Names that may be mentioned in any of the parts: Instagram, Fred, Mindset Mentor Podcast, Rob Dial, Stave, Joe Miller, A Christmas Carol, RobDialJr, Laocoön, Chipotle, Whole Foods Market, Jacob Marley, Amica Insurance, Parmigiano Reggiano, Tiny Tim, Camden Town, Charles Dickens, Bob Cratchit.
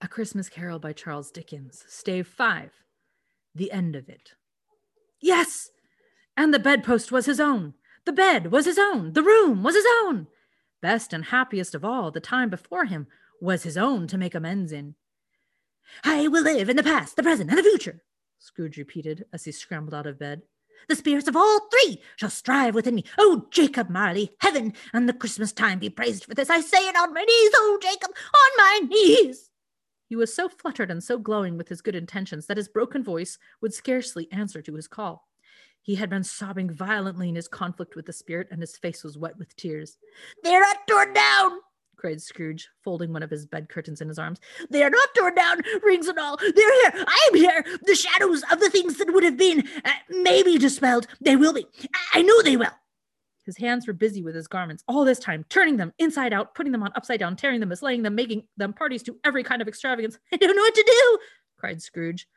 A Christmas Carol by Charles Dickens, stave 5, the end of it. Yes, and the bedpost was his own. The bed was his own. The room was his own. Best and happiest of all, the time before him was his own to make amends in. I will live in the past, the present, and the future, Scrooge repeated as he scrambled out of bed. The spirits of all three shall strive within me. Oh, Jacob Marley, heaven and the Christmas time be praised for this. I say it on my knees, oh, Jacob, on my knees. He was so fluttered and so glowing with his good intentions that his broken voice would scarcely answer to his call. He had been sobbing violently in his conflict with the spirit, and his face was wet with tears. They're not torn down, cried Scrooge, folding one of his bed curtains in his arms. They are not torn down, rings and all. They're here, I am here. The shadows of the things that would have been may be dispelled. They will be. I know they will. His hands were busy with his garments all this time, turning them inside out, putting them on upside down, tearing them, mislaying them, making them parties to every kind of extravagance. I don't know what to do, cried Scrooge,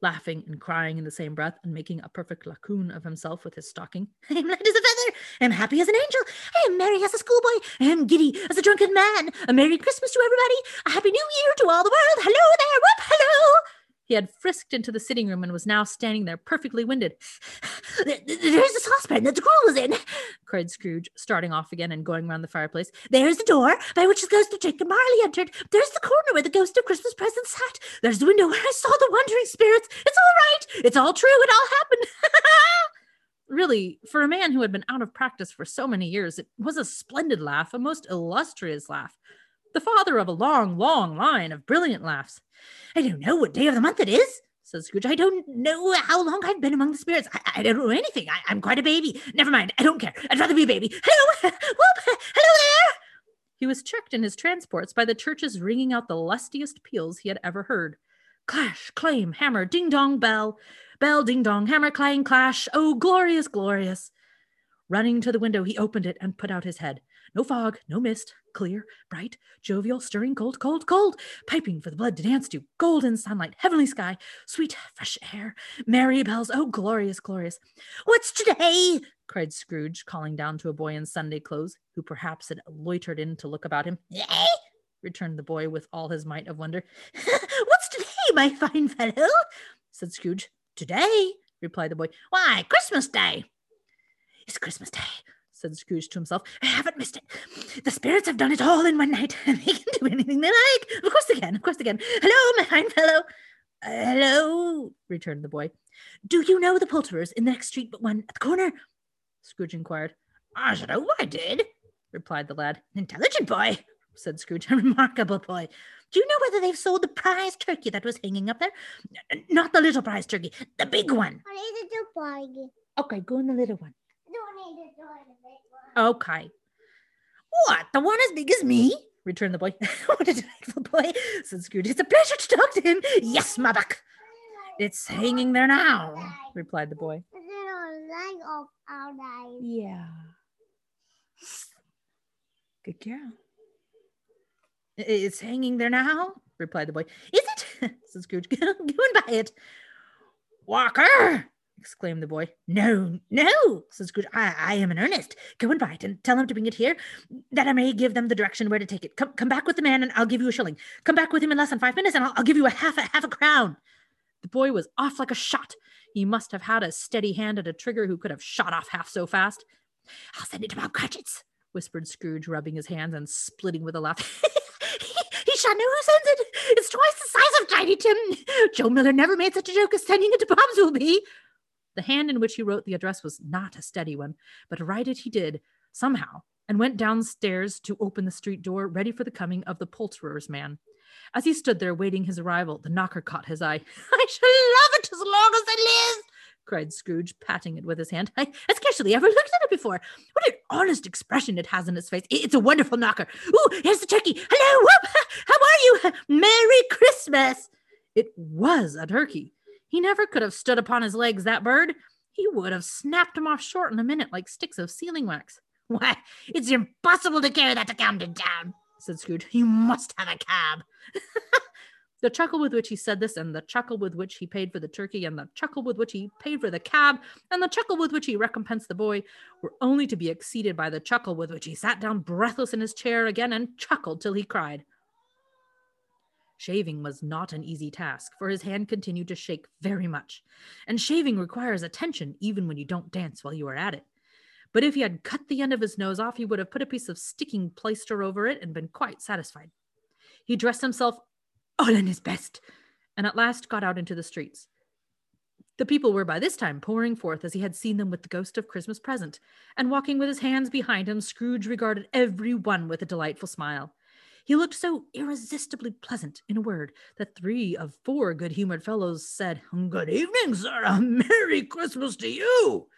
laughing and crying in the same breath and making a perfect Laocoön of himself with his stocking. I am light as a feather. I am happy as an angel. I am merry as a schoolboy. I am giddy as a drunken man. A Merry Christmas to everybody. A Happy New Year to all the world. Hello there, whoop, hello. He had frisked into the sitting room and was now standing there perfectly winded. There's the saucepan that the gruel was in, cried Scrooge, starting off again and going round the fireplace. There's the door by which the ghost of Jacob Marley entered. There's the corner where the ghost of Christmas present sat. There's the window where I saw the wandering spirits. It's all right. It's all true. It all happened. Really, for a man who had been out of practice for so many years, it was a splendid laugh, a most illustrious laugh. The father of a long, long line of brilliant laughs. I don't know what day of the month it is, said Scrooge. I don't know how long I've been among the spirits. I don't know anything. I'm quite a baby. Never mind. I don't care. I'd rather be a baby. Hello, whoop, hello there. He was checked in his transports by the churches ringing out the lustiest peals he had ever heard. Clash, claim, hammer, ding-dong, bell. Bell, ding-dong, hammer, clang, clash. Oh, glorious, glorious. Running to the window, he opened it and put out his head. No fog, no mist, clear, bright, jovial, stirring, cold, cold, cold, piping for the blood to dance to, golden sunlight, heavenly sky, sweet, fresh air, merry bells, oh, glorious, glorious. What's today? Cried Scrooge, calling down to a boy in Sunday clothes, who perhaps had loitered in to look about him. Eh? Returned the boy with all his might of wonder. What's today, my fine fellow? Said Scrooge. Today, replied the boy. Why, Christmas Day. It's Christmas Day, said Scrooge to himself. I haven't missed it. The spirits have done it all in one night. They can do anything they like. Of course they can, of course they can. Hello, my fine fellow. Hello, returned the boy. Do you know the poulterers in the next street but one at the corner? Scrooge inquired. I should hope I did, replied the lad. An intelligent boy, said Scrooge, a remarkable boy. Do you know whether they've sold the prize turkey that was hanging up there? Not the little prize turkey, the big one. I need the little boy. Okay, go on the little one. Okay. What, the one as big as me? Returned the boy. What a delightful boy, said Scrooge. It's a pleasure to talk to him. Yes, my buck. It's hanging there now, replied the boy. Yeah. Good girl. It's hanging there now, replied the boy. Is it? Said Scrooge. Go and buy it. Walker! Exclaimed the boy. No, no, said Scrooge. I am in earnest. Go and buy it and tell them to bring it here, that I may give them the direction where to take it. Come back with the man and I'll give you a shilling. Come back with him in less than 5 minutes and I'll give you a half a crown. The boy was off like a shot. He must have had a steady hand at a trigger who could have shot off half so fast. I'll send it to Bob Cratchit's, whispered Scrooge, rubbing his hands and splitting with a laugh. He shall know who sends it. It's twice the size of Tiny Tim. Joe Miller never made such a joke as sending it to Bob's will be. The hand in which he wrote the address was not a steady one, but write it he did, somehow, and went downstairs to open the street door, ready for the coming of the poulterer's man. As he stood there waiting his arrival, the knocker caught his eye. I shall love it as long as I live, cried Scrooge, patting it with his hand. I scarcely ever looked at it before. What an honest expression it has in its face. It's a wonderful knocker. Ooh, here's the turkey. Hello, whoop, how are you? Merry Christmas. It was a turkey. He never could have stood upon his legs, that bird. He would have snapped him off short in a minute like sticks of sealing wax. Why, it's impossible to carry that to Camden Town, said Scrooge. You must have a cab. The chuckle with which he said this, and the chuckle with which he paid for the turkey, and the chuckle with which he paid for the cab, and the chuckle with which he recompensed the boy, were only to be exceeded by the chuckle with which he sat down breathless in his chair again and chuckled till he cried. Shaving was not an easy task, for his hand continued to shake very much, and shaving requires attention even when you don't dance while you are at it. But if he had cut the end of his nose off, he would have put a piece of sticking plaster over it and been quite satisfied. He dressed himself all in his best, and at last got out into the streets. The people were by this time pouring forth as he had seen them with the ghost of Christmas present, and walking with his hands behind him, Scrooge regarded every one with a delightful smile. He looked so irresistibly pleasant, in a word, that 3 of 4 good-humored fellows said, "Good evening, sir, a Merry Christmas to you."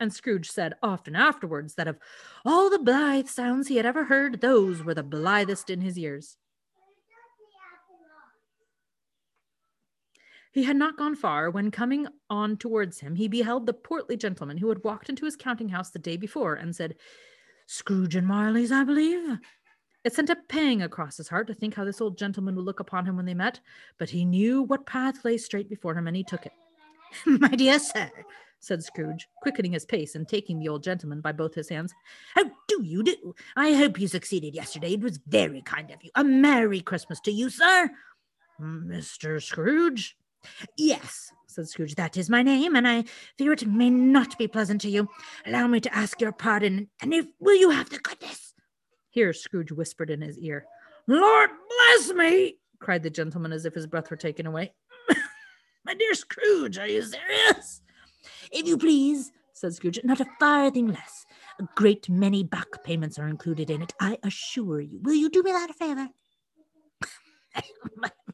And Scrooge said often afterwards that of all the blithe sounds he had ever heard, those were the blithest in his ears. He had not gone far when, coming on towards him, he beheld the portly gentleman who had walked into his counting-house the day before, and said, "Scrooge and Marley's, I believe." It sent a pang across his heart to think how this old gentleman would look upon him when they met, but he knew what path lay straight before him, and he took it. "My dear sir," said Scrooge, quickening his pace and taking the old gentleman by both his hands, "how do you do? I hope you succeeded yesterday. It was very kind of you. A Merry Christmas to you, sir." "Mr. Scrooge?" "Yes," said Scrooge, "that is my name, and I fear it may not be pleasant to you. Allow me to ask your pardon, and will you have the goodness?" Here Scrooge whispered in his ear. "Lord bless me!" cried the gentleman, as if his breath were taken away. "My dear Scrooge, are you serious?" "If you please," said Scrooge, "not a farthing less. A great many back payments are included in it, I assure you. Will you do me that a favor?"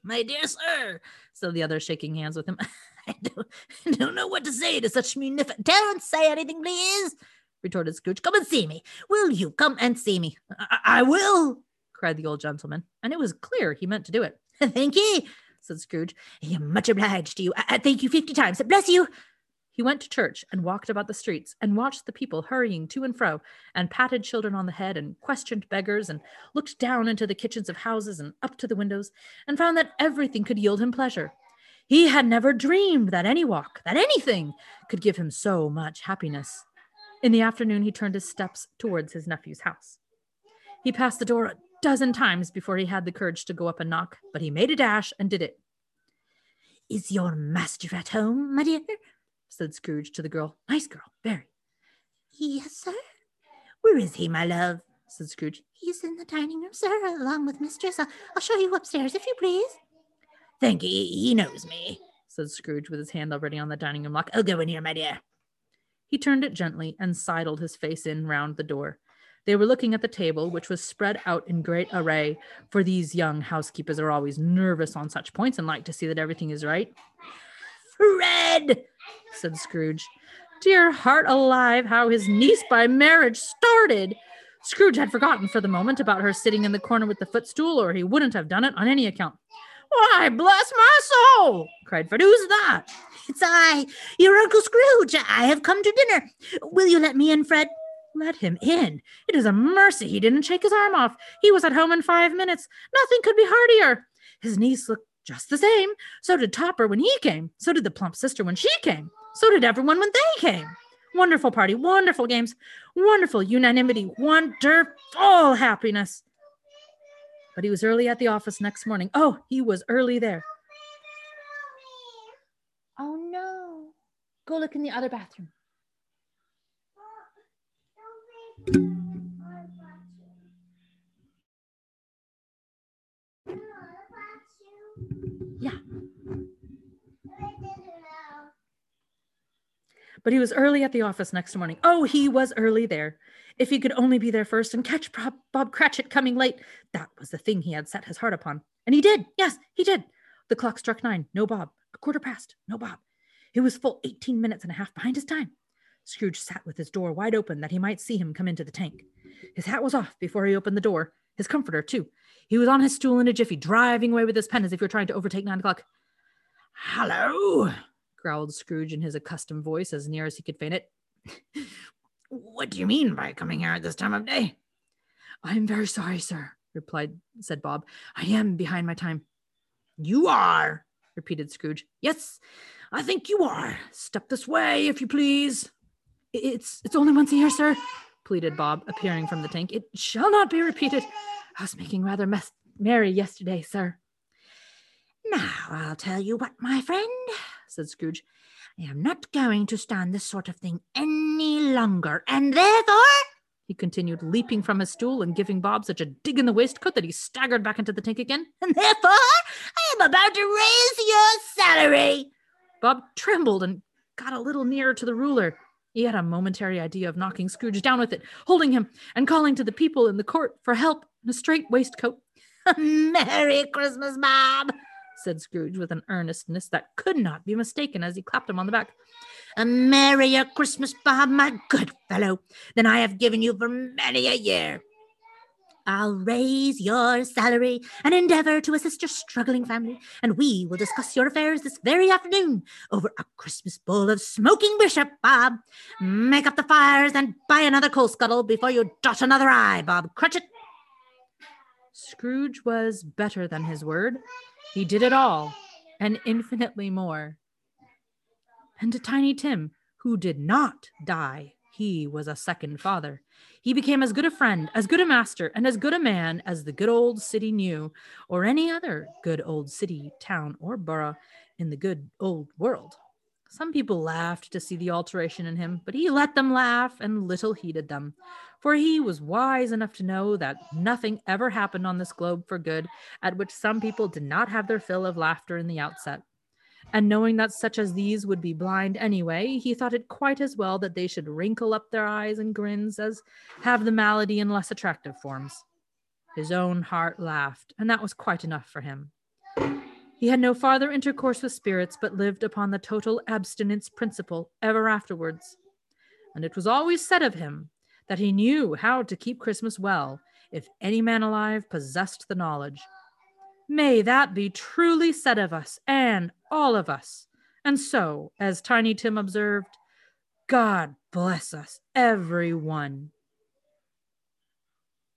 "My dear sir," said the other, shaking hands with him, I don't know what to say to such munificent. "Don't say anything, please," retorted Scrooge. "Come and see me. Will you come and see me?" I will," cried the old gentleman, and it was clear he meant to do it. "Thank ye," said Scrooge. "I am much obliged to you. I thank you 50 times. Bless you." He went to church and walked about the streets and watched the people hurrying to and fro, and patted children on the head and questioned beggars, and looked down into the kitchens of houses and up to the windows, and found that everything could yield him pleasure. He had never dreamed that any walk, that anything, could give him so much happiness. In the afternoon, he turned his steps towards his nephew's house. He passed the door 12 times before he had the courage to go up and knock, but he made a dash and did it. "Is your master at home, my dear?" said Scrooge to the girl. "Nice girl, very." "Yes, sir." "Where is he, my love?" said Scrooge. "He's in the dining room, sir, along with mistress. I'll show you upstairs, if you please." "Thank ye, he knows me," said Scrooge, with his hand already on the dining room lock. "I'll go in here, my dear." He turned it gently and sidled his face in round the door. They were looking at the table, which was spread out in great array, for these young housekeepers are always nervous on such points and like to see that everything is right. "Fred!" said Scrooge. Dear heart alive, how his niece by marriage started! Scrooge had forgotten for the moment about her sitting in the corner with the footstool, or he wouldn't have done it on any account. "Why, bless my soul!" cried Fred. "Who's that?" "It's I, your Uncle Scrooge. I have come to dinner. Will you let me in, Fred?" "Let him in. It is a mercy he didn't shake his arm off. He was at home in 5 minutes. Nothing could be heartier. His niece looked just the same. So did Topper when he came. So did the plump sister when she came. So did everyone when they came. Wonderful party, wonderful games, wonderful unanimity, wonderful happiness." But he was early at the office next morning. Oh, he was early there. "Oh, no. Go look in the other bathroom." Yeah. But he was early at the office next morning. Oh, he was early there. If he could only be there first and catch Bob Cratchit coming late. That was the thing he had set his heart upon. And he did. Yes, he did. The clock struck 9. No Bob. 15:15. No Bob. He was full 18 minutes and a half behind his time. Scrooge sat with his door wide open that he might see him come into the tank. His hat was off before he opened the door. His comforter, too. He was on his stool in a jiffy, driving away with his pen as if he were trying to overtake 9 o'clock. "Hello," growled Scrooge in his accustomed voice, as near as he could feign it. "What do you mean by coming here at this time of day?" "I am very sorry, sir," said Bob. "I am behind my time." "You are," repeated Scrooge. "Yes, I think you are. Step this way, if you please." It's only once a year, sir," pleaded Bob, appearing from the tank. "It shall not be repeated. I was making rather merry yesterday, sir." "Now, I'll tell you what, my friend," said Scrooge. "I am not going to stand this sort of thing any longer, and therefore," he continued, leaping from his stool and giving Bob such a dig in the waistcoat that he staggered back into the tank again, "and therefore I am about to raise your salary." Bob trembled and got a little nearer to the ruler. He had a momentary idea of knocking Scrooge down with it, holding him and calling to the people in the court for help in a straight waistcoat. "Merry Christmas, Bob," said Scrooge with an earnestness that could not be mistaken as he clapped him on the back. "A merrier Christmas, Bob, my good fellow, than I have given you for many a year. I'll raise your salary and endeavor to assist your struggling family, and we will discuss your affairs this very afternoon over a Christmas bowl of smoking bishop, Bob. Make up the fires and buy another coal scuttle before you dot another eye, Bob Cratchit." Scrooge was better than his word. He did it all, and infinitely more. And to Tiny Tim, who did not die, he was a second father. He became as good a friend, as good a master, and as good a man as the good old city knew, or any other good old city, town, or borough in the good old world. Some people laughed to see the alteration in him, but he let them laugh and little heeded them, for he was wise enough to know that nothing ever happened on this globe for good, at which some people did not have their fill of laughter in the outset. And knowing that such as these would be blind anyway, he thought it quite as well that they should wrinkle up their eyes and grins as have the malady in less attractive forms. His own heart laughed, and that was quite enough for him. He had no farther intercourse with spirits, but lived upon the total abstinence principle ever afterwards. And it was always said of him that he knew how to keep Christmas well, if any man alive possessed the knowledge. May that be truly said of us, and all of us. And so, as Tiny Tim observed, God bless us, every one.